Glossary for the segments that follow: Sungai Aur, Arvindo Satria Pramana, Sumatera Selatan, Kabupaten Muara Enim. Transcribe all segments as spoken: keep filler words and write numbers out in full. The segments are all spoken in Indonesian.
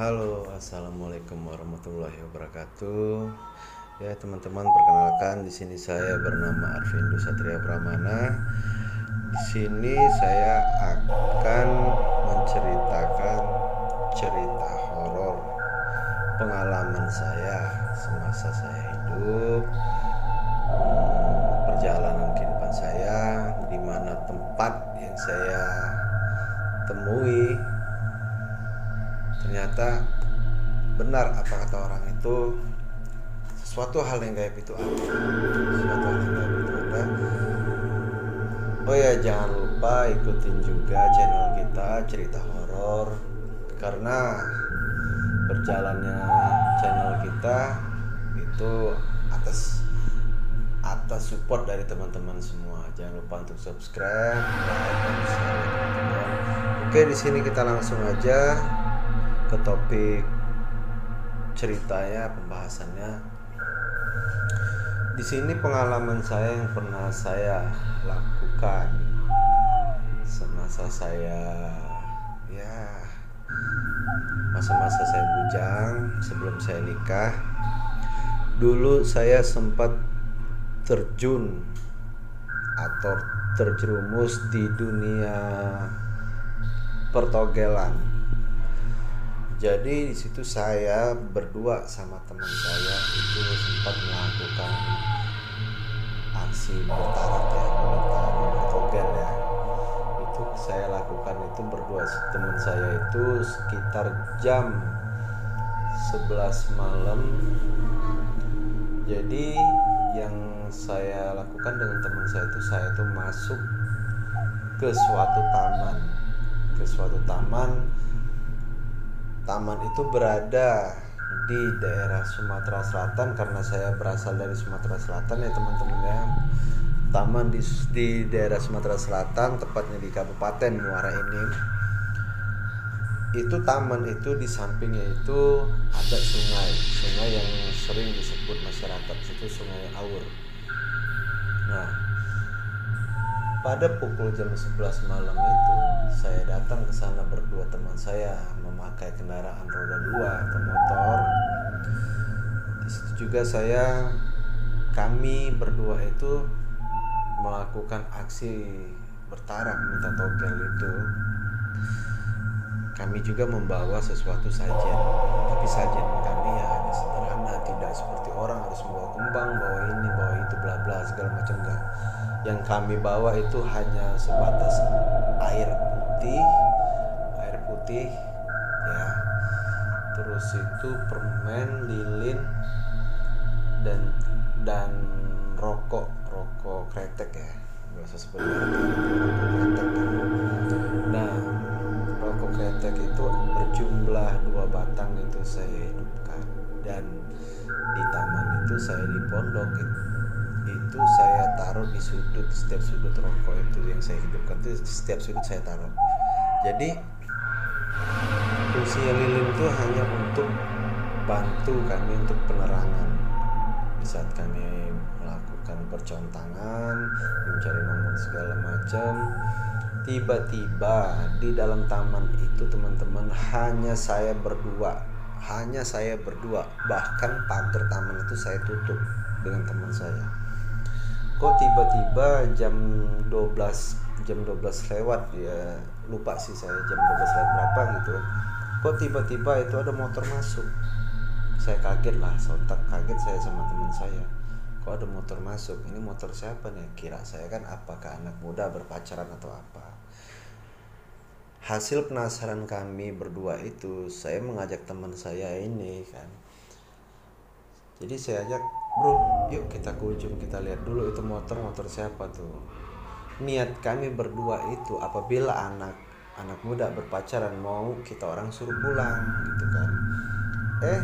Halo, assalamualaikum warahmatullahi wabarakatuh. Ya teman-teman, perkenalkan di sini saya bernama Arvindo Satria Pramana. Di sini saya akan menceritakan cerita horor pengalaman saya semasa saya hidup, perjalanan kehidupan saya, di mana tempat yang saya temui ternyata benar apa kata orang itu, sesuatu hal yang gaib itu ada. Sesuatu hal yang gaib itu ada. Oh ya, jangan lupa ikutin juga channel kita Cerita Horor, karena berjalannya channel kita itu atas atas support dari teman-teman semua. Jangan lupa untuk subscribe, like, dan share, teman-teman. Oke, di sini kita langsung aja ke topik ceritanya, pembahasannya. Di sini pengalaman saya yang pernah saya lakukan semasa saya ya masa-masa saya bujang sebelum saya nikah. Dulu saya sempat terjun atau terjerumus di dunia pertogelan. Jadi di situ saya berdua sama teman saya itu sempat melakukan aksi bertaraf ya, bertaraf bertogen ya. Itu saya lakukan itu berdua teman saya itu sekitar jam sebelas malam. Jadi yang saya lakukan dengan teman saya itu, saya itu masuk ke suatu taman, ke suatu taman. Taman itu berada di daerah Sumatera Selatan, karena saya berasal dari Sumatera Selatan ya teman-teman ya. Taman di, di daerah Sumatera Selatan, tepatnya di Kabupaten Muara Enim. Itu taman itu di sampingnya itu ada sungai, sungai yang sering disebut masyarakat itu Sungai Aur. Nah, pada pukul jam sebelas malam itu saya datang ke sana berdua teman saya memakai kendaraan roda dua atau motor. Di situ juga saya kami berdua itu melakukan aksi bertaraf minta togel itu. Kami juga membawa sesuatu sajen, tapi sajen kami ya hanya sederhana, tidak seperti orang harus membawa kembang, bawa ini, bawa itu, bla bla segala macam enggak. Yang kami bawa itu hanya sebatas air putih, air putih ya, terus itu permen, lilin, dan dan rokok, rokok kretek ya, biasa sebenarnya kretek. Nah, rokok kretek itu berjumlah dua batang itu saya hidupkan, dan di taman itu saya dipondokin. Itu saya taruh di sudut, setiap sudut rokok itu yang saya hidupkan itu setiap sudut saya taruh. Jadi fungsinya lilin itu hanya untuk bantu kami untuk penerangan di saat kami melakukan percontangan, mencari nomor segala macam. Tiba-tiba di dalam taman itu teman-teman hanya saya berdua, hanya saya berdua. Bahkan pagar taman itu saya tutup dengan teman saya. Kok tiba-tiba jam dua belas jam dua belas lewat ya, lupa sih saya jam dua belas lewat berapa gitu. Kok tiba-tiba itu ada motor masuk. Saya kaget lah, sontak kaget saya sama teman saya. Kok ada motor masuk? Ini motor siapa nih? Kira saya kan apakah anak muda berpacaran atau apa. Hasil penasaran kami berdua itu, saya mengajak teman saya ini kan. Jadi saya ajak, bro, yuk kita ke ujung, kita lihat dulu itu motor-motor siapa tuh. Niat kami berdua itu apabila anak anak muda berpacaran mau kita orang suruh pulang gitu kan. Eh,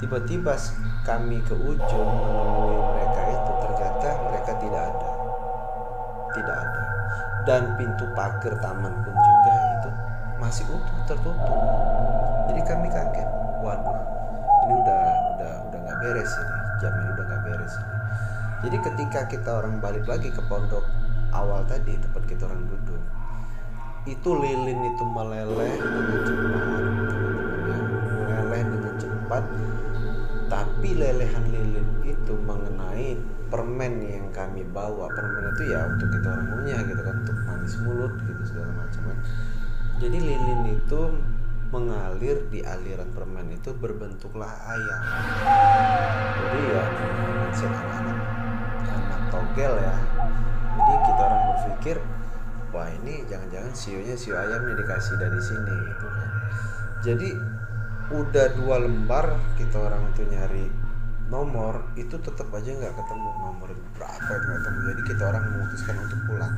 tiba-tiba kami ke ujung menemui mereka itu, ternyata mereka tidak ada, tidak ada. Dan pintu pagar taman pun juga itu masih utuh, tertutup. Jadi kami kaget, waduh, ini udah udah udah nggak beres ini. Jam ini udah gak beres ini. Jadi ketika kita orang balik lagi ke pondok awal tadi tempat kita orang duduk, itu lilin itu meleleh dengan cepat. berat, tapi lelehan-lilin itu mengenai permen yang kami bawa. Permen itu ya untuk kita orang punya gitu kan, untuk manis mulut gitu segala macam. Jadi lilin itu mengalir di aliran permen itu berbentuklah ayam. Jadi ya mindset anak-anak, anak togel ya. Jadi kita orang berpikir, wah ini jangan-jangan sionya sio ayamnya dikasih dari sini gitu kan. Jadi udah dua lembar kita orang tuh nyari nomor itu tetap aja nggak ketemu, nomor berapa nggak ketemu. Jadi kita orang memutuskan untuk pulang.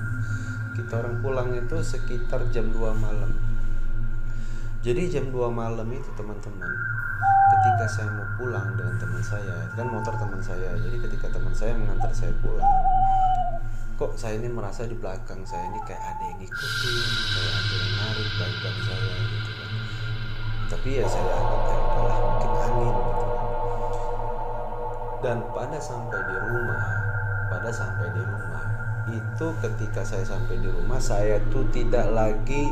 Kita orang pulang itu sekitar jam dua malam. Jadi jam dua malam itu teman-teman, ketika saya mau pulang dengan teman saya, kan motor teman saya. Jadi ketika teman saya mengantar saya pulang, kok saya ini merasa di belakang saya ini kayak ada yang ngikutin, kayak ada yang narik badan saya gitu kan. Tapi ya saya anggap ya udahlah, mungkin angin gitu kan. Dan pada sampai di rumah, pada sampai di rumah itu ketika saya sampai di rumah, saya tuh tidak lagi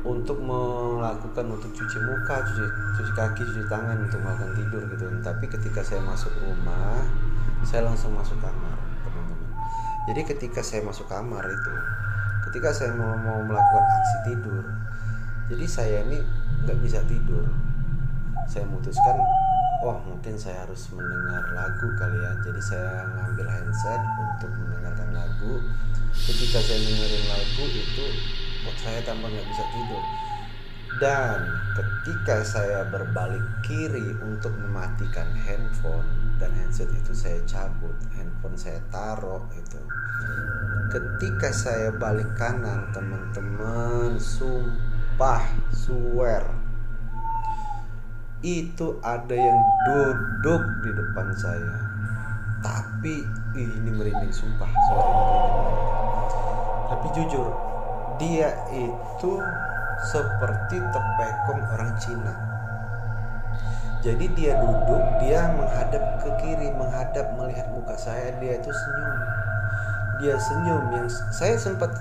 untuk melakukan untuk cuci muka, cuci, cuci kaki, cuci tangan, untuk makan tidur gitu. Tapi ketika saya masuk rumah, saya langsung masuk kamar, teman-teman. Jadi ketika saya masuk kamar itu, ketika saya mau, mau melakukan aksi tidur, jadi saya ini nggak bisa tidur. Saya memutuskan, oh mungkin saya harus mendengar lagu kali ya. Jadi saya ngambil handset untuk mendengarkan lagu. Ketika saya dengerin lagu itu, buat saya tambah nggak bisa tidur. Dan ketika saya berbalik kiri untuk mematikan handphone dan handset itu saya cabut, handphone saya taruh itu. Ketika saya balik kanan, teman-teman, sumpah swear, itu ada yang duduk di depan saya. Tapi ini merinding sumpah, sorry, merinding. Tapi jujur, dia itu seperti tepekong orang Cina. Jadi dia duduk, dia menghadap ke kiri, menghadap melihat muka saya, dia itu senyum. Dia senyum yang saya sempat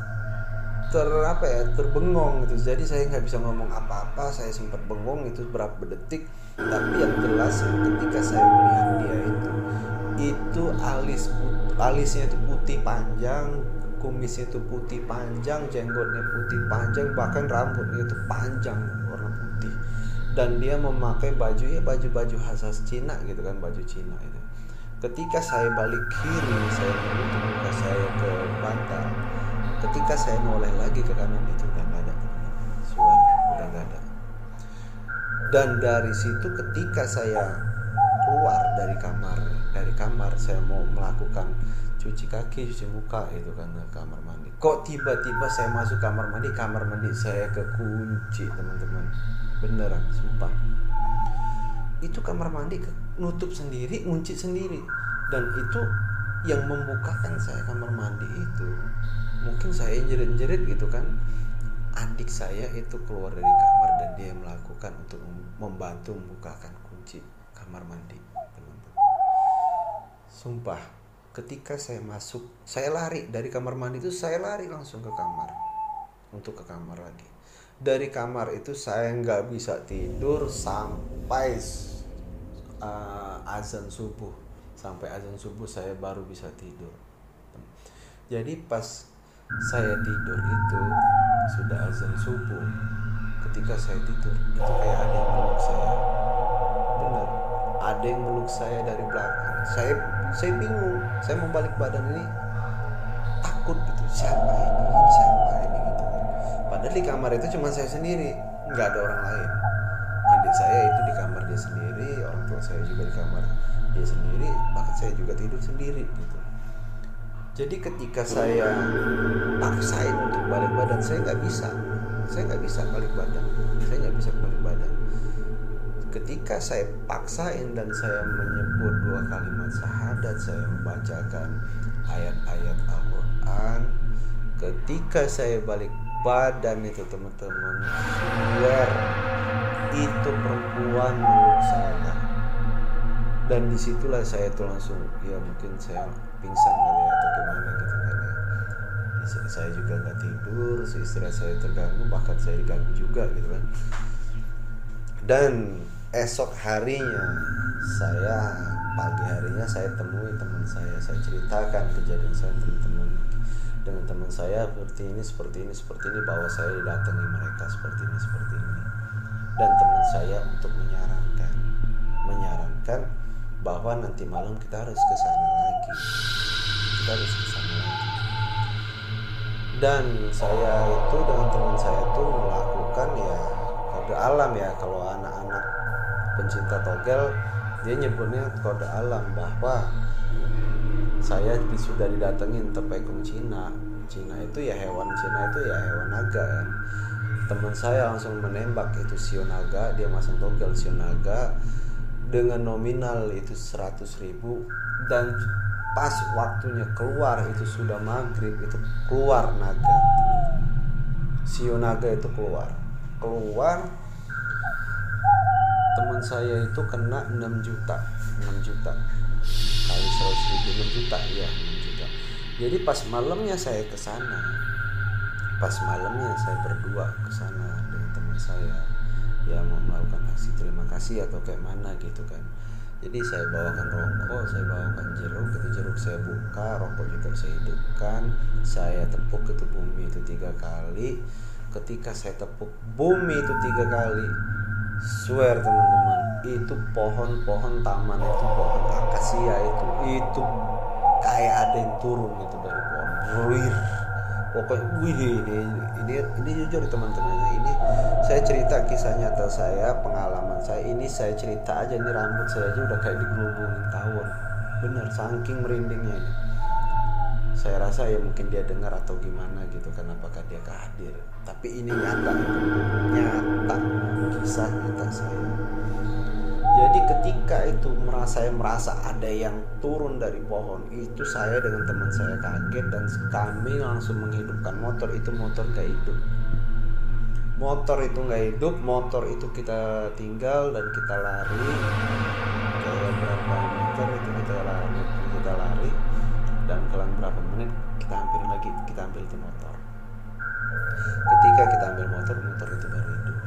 ter apa ya, terbengong gitu. Jadi saya nggak bisa ngomong apa-apa, saya sempat bengong itu berapa detik. Tapi yang jelas ketika saya melihat dia itu, itu alis alisnya itu putih panjang. Kumisnya itu putih panjang, jenggotnya putih panjang, bahkan rambutnya itu panjang warna putih. Dan dia memakai baju, ya baju-baju khas Cina gitu kan, baju Cina itu. Ketika saya balik kiri, saya menutup muka saya ke pantai. Ketika saya noleh lagi ke kanan itu udah nggak ada, suara udah nggak ada. Dan dari situ ketika saya keluar dari kamar, dari kamar saya mau melakukan cuci kaki, cuci muka itu kan ke kamar mandi. Kok tiba-tiba saya masuk kamar mandi, kamar mandi saya kekunci, teman-teman. Beneran, sumpah. Itu kamar mandi nutup sendiri, kunci sendiri. Dan itu yang membukakan saya kamar mandi itu. Mungkin saya jerit-jerit gitu kan. Adik saya itu keluar dari kamar dan dia melakukan untuk membantu membukakan kunci kamar mandi, teman-teman. Sumpah. Ketika saya masuk, saya lari dari kamar mandi itu, saya lari langsung ke kamar, untuk ke kamar lagi. Dari kamar itu saya nggak bisa tidur sampai uh, azan subuh, sampai azan subuh saya baru bisa tidur. Jadi pas saya tidur itu sudah azan subuh. Ketika saya tidur itu kayak ada yang meluk saya, benar, ada yang meluk saya dari belakang. Saya Saya bingung, saya mau balik badan ini takut gitu, siapa ini, ini siapa ini gitu. Padahal di kamar itu cuma saya sendiri, nggak ada orang lain. Adik saya itu di kamar dia sendiri, orang tua saya juga di kamar dia sendiri, bahkan saya juga tidur sendiri gitu. Jadi ketika saya paksain untuk balik badan, saya nggak bisa, saya nggak bisa balik badan, saya nggak bisa balik badan. Ketika saya paksain dan saya menyebut dua kalimat syahadat, saya membacakan ayat-ayat Al-Quran. Ketika saya balik badan itu, teman-teman, swear, itu perempuan meluk saya. Dan disitulah saya tuh langsung, ya mungkin saya pingsan kali ya, atau gimana gitu kan ya. Istri saya juga nggak tidur, istri saya terganggu, bahkan saya diganggu juga gitu kan. Dan esok harinya, saya pagi harinya saya temui teman saya, saya ceritakan kejadian saya teman-teman dengan teman saya seperti ini, seperti ini, seperti ini, bahwa saya didatangi mereka seperti ini, seperti ini, dan teman saya untuk menyarankan, menyarankan bahwa nanti malam kita harus ke sana lagi, kita harus ke sana lagi. Dan saya itu dengan teman saya itu melakukan ya kode alam ya, kalau anak-anak pencinta togel dia nyebutnya kode alam, bahwa saya sudah didatengin tepekung Cina. Cina itu ya hewan Cina itu ya hewan naga kan. Teman saya langsung menembak itu sio naga, dia masang togel sio naga dengan nominal itu seratus ribu, dan pas waktunya keluar itu sudah maghrib, itu keluar naga, sio naga itu keluar, keluar teman saya itu kena enam juta kali seratus ribu, enam juta ya, enam juta. Jadi pas malamnya saya ke sana, pas malamnya saya berdua ke sana dengan teman saya yang mau melakukan aksi terima kasih atau kayak mana gitu kan. Jadi saya bawakan rokok, saya bawakan jeruk, itu jeruk saya buka, rokok juga saya hidupkan, saya tepuk itu bumi itu tiga kali. Ketika saya tepuk bumi itu tiga kali, swear teman-teman, itu pohon-pohon taman itu, pohon akasia itu, itu kayak ada yang turun gitu dari pohon. Ruir. Pokoknya, wih ini, ini, ini jujur teman-temannya, ini saya cerita kisah nyata saya, pengalaman saya, ini saya cerita aja, ini rambut saya aja udah kayak digelubungin tahun, bener, saking merindingnya ini. Saya rasa ya mungkin dia dengar atau gimana gitu kan, apakah dia kehadir, tapi ini nyata, nyata, kisah nyata saya. Jadi ketika itu merasa saya merasa ada yang turun dari pohon itu, saya dengan teman saya kaget dan kami langsung menghidupkan motor itu, motor gak hidup, motor itu gak hidup, motor itu kita tinggal dan kita lari kayak berapa meter itu kita lari, kita lari dan kelang berapa menit kita ambil lagi, kita ambil itu motor. Ketika kita ambil motor, motor itu baru hidup.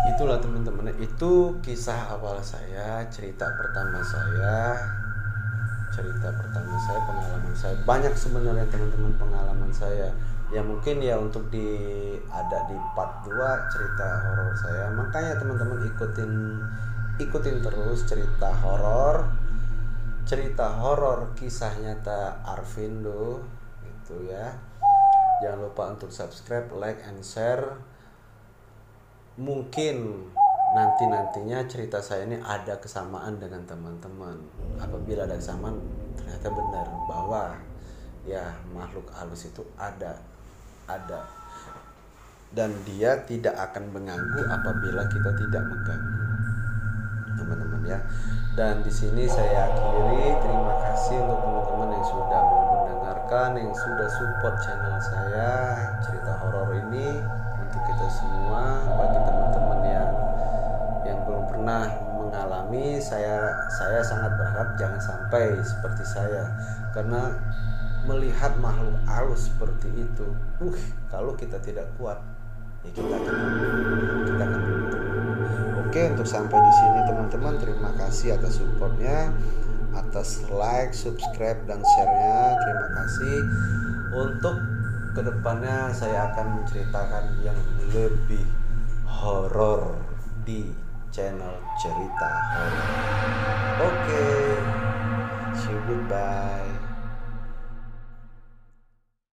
Itulah teman-teman, itu kisah awal saya, cerita pertama saya, cerita pertama saya, pengalaman saya. Banyak sebenarnya teman-teman pengalaman saya, ya mungkin ya untuk di ada di part dua cerita horor saya. Makanya teman-teman ikutin, ikutin terus cerita horor, cerita horor kisah nyata Arvindo gitu ya. Jangan lupa untuk subscribe, like, and share. Mungkin nanti-nantinya cerita saya ini ada kesamaan dengan teman-teman. Apabila ada kesamaan, ternyata benar bahwa ya makhluk halus itu ada, ada. Dan dia tidak akan mengganggu apabila kita tidak mengganggu, teman-teman ya. Dan di sini saya akhiri, terima kasih untuk teman-teman yang sudah mau mendengarkan, yang sudah support channel saya cerita horor ini. Untuk kita semua, bagi teman-teman yang yang belum pernah mengalami, saya saya sangat berharap jangan sampai seperti saya, karena melihat makhluk halus seperti itu, uh, kalau kita tidak kuat, ya kita akan kita akan berhenti. Oke, untuk sampai di sini teman-teman, terima kasih atas supportnya, atas like, subscribe, dan share-nya. Terima kasih. Untuk kedepannya saya akan menceritakan yang lebih horor di channel cerita horor. Oke, see you, goodbye.